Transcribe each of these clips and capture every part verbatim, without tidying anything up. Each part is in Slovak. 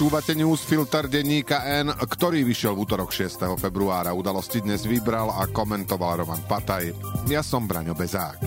Počúvate newsfilter denníka N, ktorý vyšiel v útorok šiesteho februára. Udalosti dnes vybral a komentoval Roman Pataj. Ja som Braňo Bezák.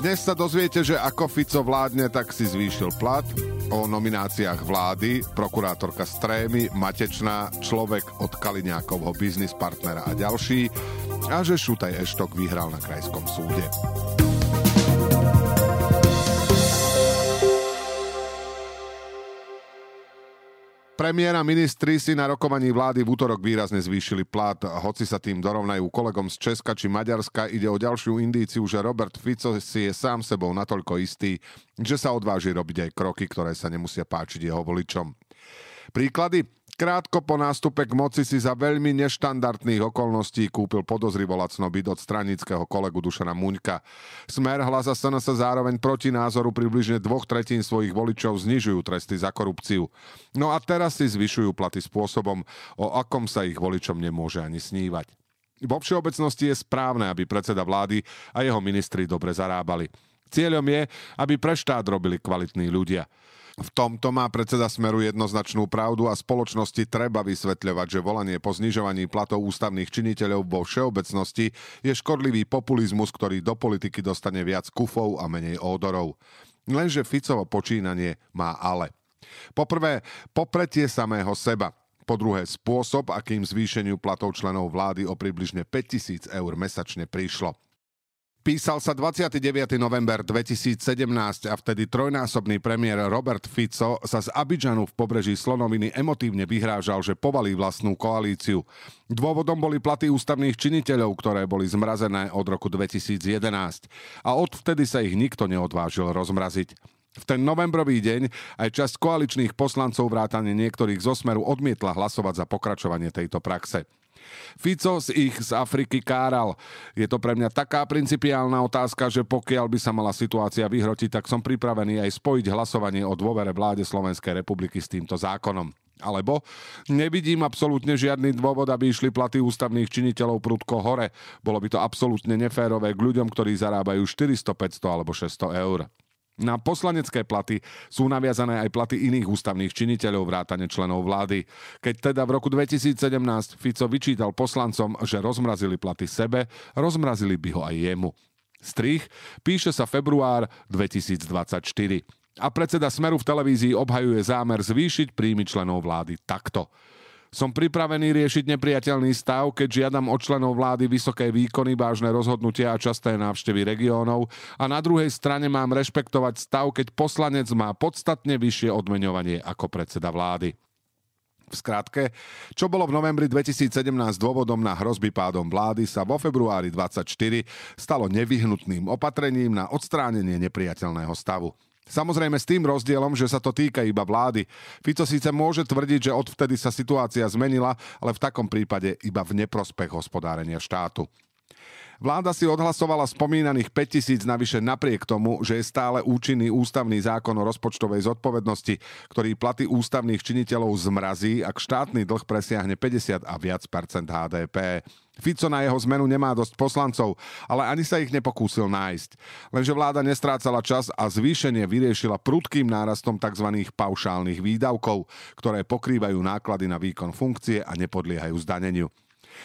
Dnes sa dozviete, že ako Fico vládne, tak si zvýšil plat. O nomináciách vlády, prokurátorka z Threemy, Matečná, človek od Kaliňákovho biznis partnera a ďalší, a že Šutaj Eštok vyhral na krajskom súde. Premiér a ministri si na rokovaní vlády v útorok výrazne zvýšili plat. Hoci sa tým dorovnajú kolegom z Česka či Maďarska, ide o ďalšiu indíciu, že Robert Fico si je sám sebou natoľko istý, že sa odváži robiť aj kroky, ktoré sa nemusia páčiť jeho voličom. Príklady? Krátko po nástupe k moci si za veľmi neštandardných okolností kúpil podozrivo lacno byt od stranického kolegu Dušana Muňka. Smer-Hlas a es en es zároveň proti názoru približne dvoch tretín svojich voličov znižujú tresty za korupciu. No a teraz si zvyšujú platy spôsobom, o akom sa ich voličom nemôže ani snívať. Vo všeobecnosti je správne, aby predseda vlády a jeho ministri dobre zarábali. Cieľom je, aby pre štát robili kvalitní ľudia. V tomto má predseda Smeru jednoznačnú pravdu a spoločnosti treba vysvetľovať, že volanie po znižovaní platov ústavných činiteľov vo všeobecnosti je škodlivý populizmus, ktorý do politiky dostane viac kufov a menej ódorov. Lenže Ficovo počínanie má ale. Poprvé, popretie samého seba. Po druhé, spôsob, akým zvýšeniu platov členov vlády o približne päťtisíc eur mesačne prišlo. Písal sa dvadsiateho deviateho novembra dvetisícsedemnásť a vtedy trojnásobný premiér Robert Fico sa z Abidžanu v pobreží Slonoviny emotívne vyhrážal, že povalí vlastnú koalíciu. Dôvodom boli platy ústavných činiteľov, ktoré boli zmrazené od roku dvetisícjedenásť a odvtedy sa ich nikto neodvážil rozmraziť. V ten novembrový deň aj časť koaličných poslancov vrátane niektorých zo Smeru odmietla hlasovať za pokračovanie tejto praxe. Fico z ich z Afriky káral. Je to pre mňa taká principiálna otázka, že pokiaľ by sa mala situácia vyhrotiť, tak som pripravený aj spojiť hlasovanie o dôvere vláde Slovenskej republiky s týmto zákonom. Alebo nevidím absolútne žiadny dôvod, aby išli platy ústavných činiteľov prudko hore. Bolo by to absolútne neférové k ľuďom, ktorí zarábajú štyristo, päťsto alebo šesťsto eur. Na poslanecké platy sú naviazané aj platy iných ústavných činiteľov vrátane členov vlády. Keď teda v roku dvetisícsedemnásť Fico vyčítal poslancom, že rozmrazili platy sebe, rozmrazili by ho aj jemu. Strich, píše sa február dvetisícdvadsaťštyri. A predseda Smeru v televízii obhajuje zámer zvýšiť príjmy členov vlády takto. Som pripravený riešiť nepriateľný stav, keď žiadam od členov vlády vysoké výkony, vážne rozhodnutia a časté návštevy regiónov a na druhej strane mám rešpektovať stav, keď poslanec má podstatne vyššie odmeňovanie ako predseda vlády. V skratke, čo bolo v novembri dvetisícsedemnásť dôvodom na hrozby pádom vlády, sa vo februári dvadsaťštyri stalo nevyhnutným opatrením na odstránenie nepriateľného stavu. Samozrejme s tým rozdielom, že sa to týka iba vlády. Fico síce môže tvrdiť, že odvtedy sa situácia zmenila, ale v takom prípade iba v neprospech hospodárenia štátu. Vláda si odhlasovala spomínaných päťtisíc navyše napriek tomu, že je stále účinný ústavný zákon o rozpočtovej zodpovednosti, ktorý platy ústavných činiteľov zmrazí, ak štátny dlh presiahne päťdesiat a viac percent há dé pé. Fico na jeho zmenu nemá dosť poslancov, ale ani sa ich nepokúsil nájsť. Lenže vláda nestrácala čas a zvýšenie vyriešila prudkým nárastom tzv. Paušálnych výdavkov, ktoré pokrývajú náklady na výkon funkcie a nepodliehajú zdaneniu.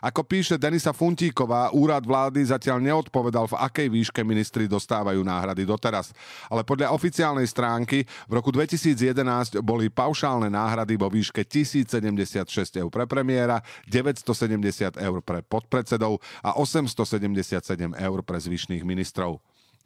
Ako píše Denisa Funtíková, úrad vlády zatiaľ neodpovedal, v akej výške ministri dostávajú náhrady doteraz. Ale podľa oficiálnej stránky v roku dvetisícjedenásť boli paušálne náhrady vo výške tisícsedemdesiatšesť eur pre premiéra, deväťstosedemdesiat eur pre podpredsedov a osemstosedemdesiatsedem eur pre zvyšných ministrov.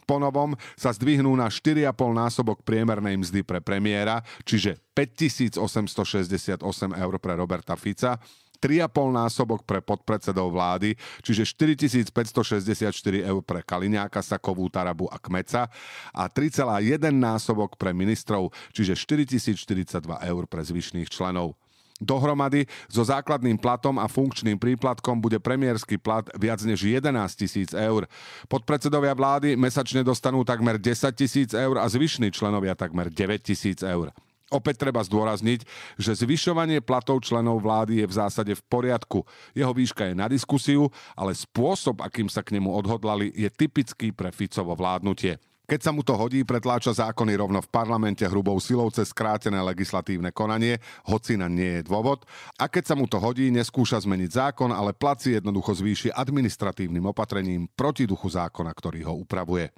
Po novom sa zdvihnú na štyri a pol násobok priemernej mzdy pre premiéra, čiže päťtisícosemstošesťdesiatosem eur pre Roberta Fica, tri a pol násobok pre podpredsedov vlády, čiže štyritisícpäťstošesťdesiatštyri eur pre Kaliňáka, Sakovú, Tarabu a Kmeca a tri a jeden násobok pre ministrov, čiže štyritisícštyridsaťdva eur pre zvyšných členov. Dohromady so základným platom a funkčným príplatkom bude premiérsky plat viac než jedenásť tisíc eur. Podpredsedovia vlády mesačne dostanú takmer desať tisíc eur a zvyšní členovia takmer deväť tisíc eur. Opäť treba zdôrazniť, že zvyšovanie platov členov vlády je v zásade v poriadku. Jeho výška je na diskusiu, ale spôsob, akým sa k nemu odhodlali, je typický pre Ficovo vládnutie. Keď sa mu to hodí, pretláča zákony rovno v parlamente hrubou silou cez skrátené legislatívne konanie, hoci na nie je dôvod. A keď sa mu to hodí, neskúša zmeniť zákon, ale plat si jednoducho zvýši administratívnym opatrením proti duchu zákona, ktorý ho upravuje.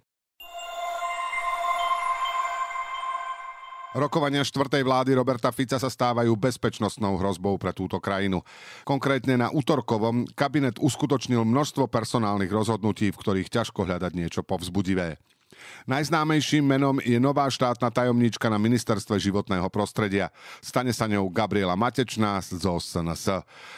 Rokovania štvrtej vlády Roberta Fica sa stávajú bezpečnostnou hrozbou pre túto krajinu. Konkrétne na utorkovom kabinet uskutočnil množstvo personálnych rozhodnutí, v ktorých ťažko hľadať niečo povzbudivé. Najznámejším menom je nová štátna tajomníčka na ministerstve životného prostredia. Stane sa ňou Gabriela Matečná zo es en es.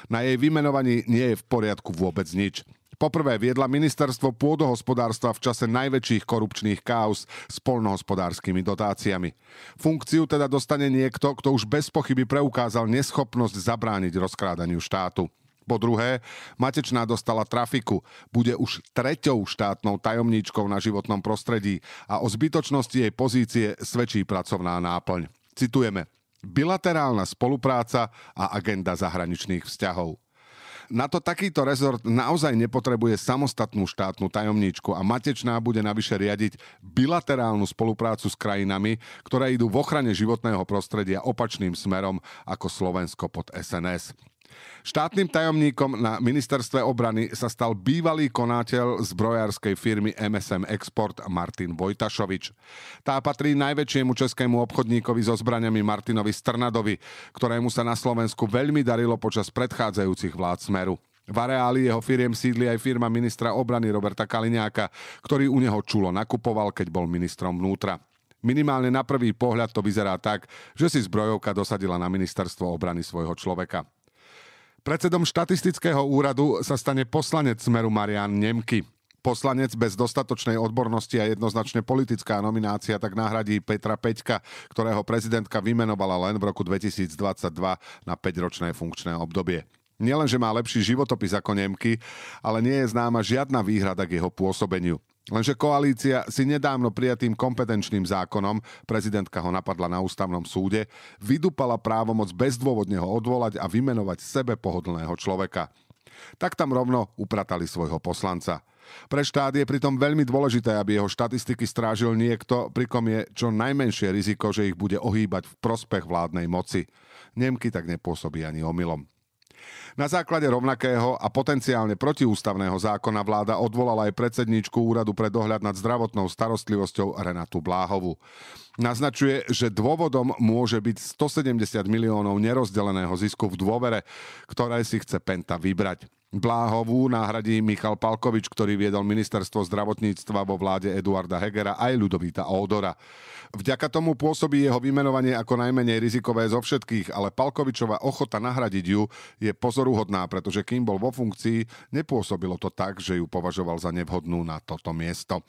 Na jej vymenovaní nie je v poriadku vôbec nič. Poprvé viedla ministerstvo pôdohospodárstva v čase najväčších korupčných káuz s poľnohospodárskymi dotáciami. Funkciu teda dostane niekto, kto už bez pochyby preukázal neschopnosť zabrániť rozkrádaniu štátu. Po druhé, Matečná dostala trafiku. Bude už treťou štátnou tajomníčkou na životnom prostredí a o zbytočnosti jej pozície svedčí pracovná náplň. Citujeme: bilaterálna spolupráca a agenda zahraničných vzťahov. Na to takýto rezort naozaj nepotrebuje samostatnú štátnu tajomníčku a Matečná bude navyše riadiť bilaterálnu spoluprácu s krajinami, ktoré idú v ochrane životného prostredia opačným smerom ako Slovensko pod es en es. Štátnym tajomníkom na ministerstve obrany sa stal bývalý konáteľ zbrojárskej firmy em es em Export Martin Vojtašovič. Tá patrí najväčšiemu českému obchodníkovi so zbraniami Martinovi Strnadovi, ktorému sa na Slovensku veľmi darilo počas predchádzajúcich vlád Smeru. V areáli jeho firiem sídli aj firma ministra obrany Roberta Kaliňáka, ktorý u neho čulo nakupoval, keď bol ministrom vnútra. Minimálne na prvý pohľad to vyzerá tak, že si zbrojovka dosadila na ministerstvo obrany svojho človeka. Predsedom štatistického úradu sa stane poslanec Smeru Marian Nemky. Poslanec bez dostatočnej odbornosti a jednoznačne politická nominácia tak nahradí Petra Peťka, ktorého prezidentka vymenovala len v roku dvetisícdvadsaťdva na päťročné funkčné obdobie. Nielenže má lepší životopis ako Nemky, ale nie je známa žiadna výhrada k jeho pôsobeniu. Lenže koalícia si nedávno prijatým kompetenčným zákonom, prezidentka ho napadla na ústavnom súde, vydupala právomoc bezdôvodne ho odvolať a vymenovať sebe pohodlného človeka. Tak tam rovno upratali svojho poslanca. Pre štát je pritom veľmi dôležité, aby jeho štatistiky strážil niekto, pri kom je čo najmenšie riziko, že ich bude ohýbať v prospech vládnej moci. Nemky tak nepôsobí ani omylom. Na základe rovnakého a potenciálne protiústavného zákona vláda odvolala aj predsedníčku Úradu pre dohľad nad zdravotnou starostlivosťou Renatu Bláhovu. Naznačuje, že dôvodom môže byť stosedemdesiat miliónov nerozdeleného zisku v dôvere, ktoré si chce Penta vybrať. Bláhovú nahradí Michal Palkovič, ktorý viedol ministerstvo zdravotníctva vo vláde Eduarda Hegera aj Ľudovíta Ódora. Vďaka tomu pôsobí jeho vymenovanie ako najmenej rizikové zo všetkých, ale Palkovičova ochota nahradiť ju je pozoruhodná, pretože kým bol vo funkcii, nepôsobilo to tak, že ju považoval za nevhodnú na toto miesto.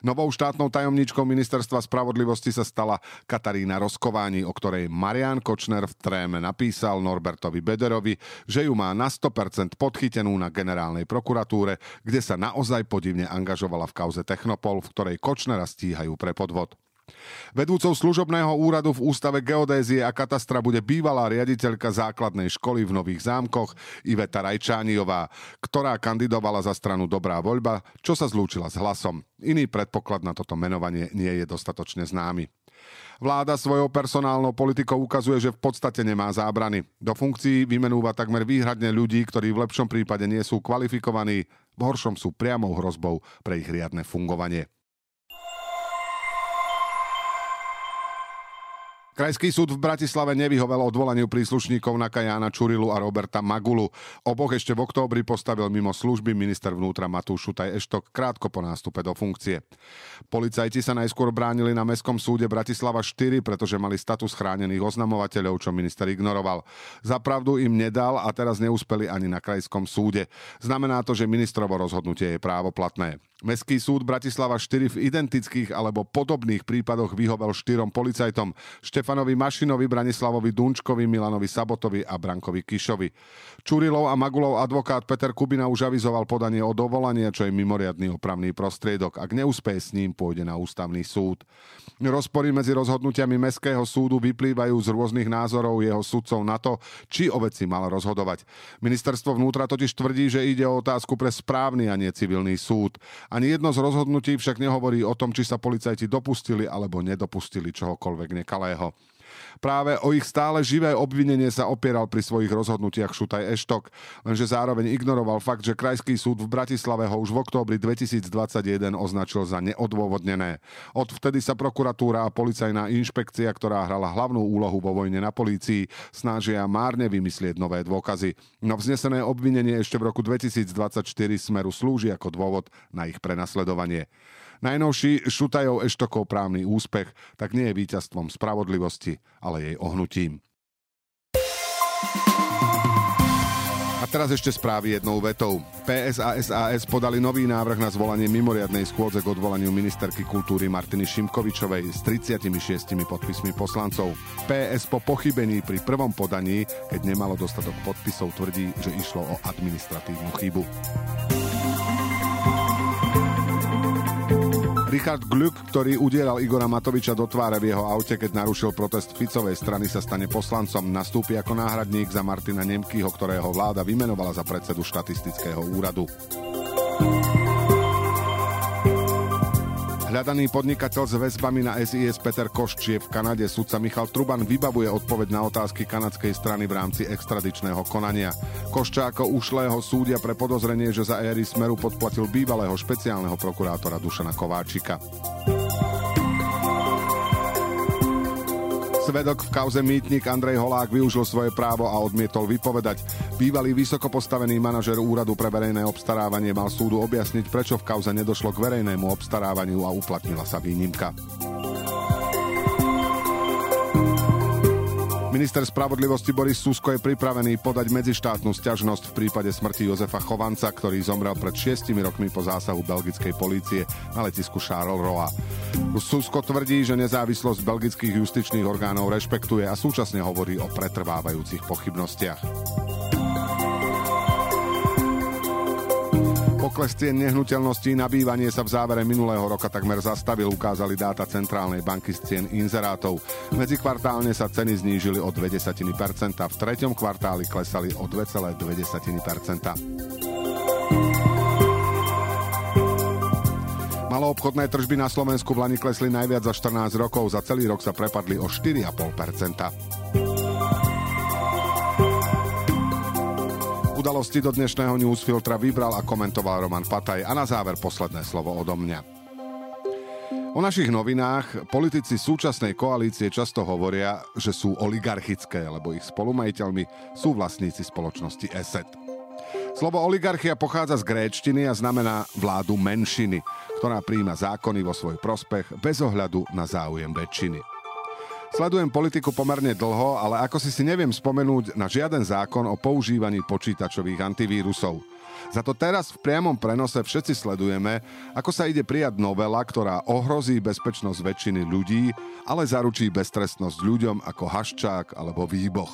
Novou štátnou tajomníčkou ministerstva spravodlivosti sa stala Katarína Rosková, o ktorej Marian Kočner v Threeme napísal Norbertovi Bederovi, že ju má na sto percent podchytenú na generálnej prokuratúre, kde sa naozaj podivne angažovala v kauze Technopol, v ktorej Kočnera stíhajú pre podvod. Vedúcou služobného úradu v Ústave geodézie a katastra bude bývalá riaditeľka základnej školy v Nových Zámkoch Iveta Rajčáňová, ktorá kandidovala za stranu Dobrá voľba, čo sa zlúčila s Hlasom. Iný predpoklad na toto menovanie nie je dostatočne známy. Vláda svojou personálnou politikou ukazuje, že v podstate nemá zábrany. Do funkcií vymenúva takmer výhradne ľudí, ktorí v lepšom prípade nie sú kvalifikovaní, v horšom sú priamou hrozbou pre ich riadne fungovanie. Krajský súd v Bratislave nevyhovel odvolaniu príslušníkov na Kajána Čurilu a Roberta Magulu. Oboch ešte v októbri postavil mimo služby minister vnútra Matúš Šutaj Eštok krátko po nástupe do funkcie. Policajti sa najskôr bránili na Mestskom súde Bratislava štyri, pretože mali status chránených oznamovateľov, čo minister ignoroval. Za pravdu im nedal a teraz neúspeli ani na krajskom súde. Znamená to, že ministrovo rozhodnutie je právoplatné. Mestský súd Bratislava štyri v identických alebo podobných prípadoch vyhovel štyrom policajtom: Štefanovi Mašinovi, Branislavovi Dunčkovi, Milanovi Sabotovi a Brankovi Kišovi. Čurilov a Magulov advokát Peter Kubina už avizoval podanie o dovolanie, čo je mimoriadny opravný prostriedok. Ak neúspeje s ním, pôjde na ústavný súd. Rozpory medzi rozhodnutiami Mestského súdu vyplývajú z rôznych názorov jeho sudcov na to, či o veci mal rozhodovať. Ministerstvo vnútra totiž tvrdí, že ide o otázku pre správny a nie civilný súd. Ani jedno z rozhodnutí však nehovorí o tom, či sa policajti dopustili alebo nedopustili čohokoľvek nekalého. Práve o ich stále živé obvinenie sa opieral pri svojich rozhodnutiach Šutaj Eštok, lenže zároveň ignoroval fakt, že Krajský súd v Bratislave ho už v októbri dvetisícdvadsaťjeden označil za neodôvodnené. Odvtedy sa prokuratúra a policajná inšpekcia, ktorá hrala hlavnú úlohu vo vojne na polícii, snažia márne vymyslieť nové dôkazy. No vznesené obvinenie ešte v roku dvetisícdvadsaťštyri Smeru slúži ako dôvod na ich prenasledovanie. Najnovší Šutajov Eštokov právny úspech tak nie je víťazstvom spravodlivosti, ale jej ohnutím. A teraz ešte správy jednou vetou. pé es a es a es podali nový návrh na zvolanie mimoriadnej schôdze k odvolaniu ministerky kultúry Martiny Šimkovičovej s tridsiatimi šiestimi podpismi poslancov. pé es po pochybení pri prvom podaní, keď nemalo dostatok podpisov, tvrdí, že išlo o administratívnu chybu. Richard Glück, ktorý udieral Igora Matoviča do tváre v jeho aute, keď narušil protest Ficovej strany, sa stane poslancom. Nastúpi ako náhradník za Martina Nemkyho, ktorého vláda vymenovala za predsedu štatistického úradu. Hľadaný podnikateľ s väzbami na es í es Peter Koščie v Kanade sudca Michal Truban vybavuje odpoveď na otázky kanadskej strany v rámci extradičného konania. Koščáko ušlého súdia pre podozrenie, že za éry Smeru podplatil bývalého špeciálneho prokurátora Dušana Kováčika. Svedok v kauze Mýtnik Andrej Holák využil svoje právo a odmietol vypovedať. Bývalý vysokopostavený manažer Úradu pre verejné obstarávanie mal súdu objasniť, prečo v kauze nedošlo k verejnému obstarávaniu a uplatnila sa výnimka. Minister spravodlivosti Boris Susko je pripravený podať medzištátnu sťažnosť v prípade smrti Jozefa Chovanca, ktorý zomrel pred šiestimi rokmi po zásahu belgickej polície na letisku Charleroi. Susko tvrdí, že nezávislosť belgických justičných orgánov rešpektuje a súčasne hovorí o pretrvávajúcich pochybnostiach. Pokles cien nehnuteľností na bývanie sa v závere minulého roka takmer zastavil, ukázali dáta Centrálnej banky z cien inzerátov. Medzikvartálne sa ceny znížili o dve desatiny percenta, v treťom kvartáli klesali o dve celé dve percenta. Maloobchodné tržby na Slovensku v lani klesli najviac za štrnásť rokov, za celý rok sa prepadli o štyri celé päť percenta. Udalosti do dnešného newsfiltra vybral a komentoval Roman Pataj a na záver posledné slovo odo mňa. O našich novinách politici súčasnej koalície často hovoria, že sú oligarchické, lebo ich spolumajiteľmi sú vlastníci spoločnosti ESET. Slovo oligarchia pochádza z gréčtiny a znamená vládu menšiny, ktorá prijíma zákony vo svoj prospech bez ohľadu na záujem väčšiny. Sledujem politiku pomerne dlho, ale ako si si neviem spomenúť na žiaden zákon o používaní počítačových antivírusov. Za to teraz v priamom prenose všetci sledujeme, ako sa ide prijať novela, ktorá ohrozí bezpečnosť väčšiny ľudí, ale zaručí beztrestnosť ľuďom ako Haščák alebo Výboch.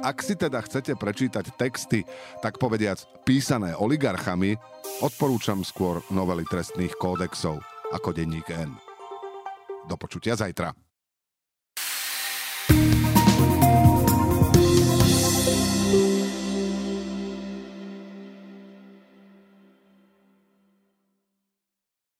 Ak si teda chcete prečítať texty, tak povediac písané oligarchami, odporúčam skôr novely trestných kódexov ako denník N. Do počutia zajtra.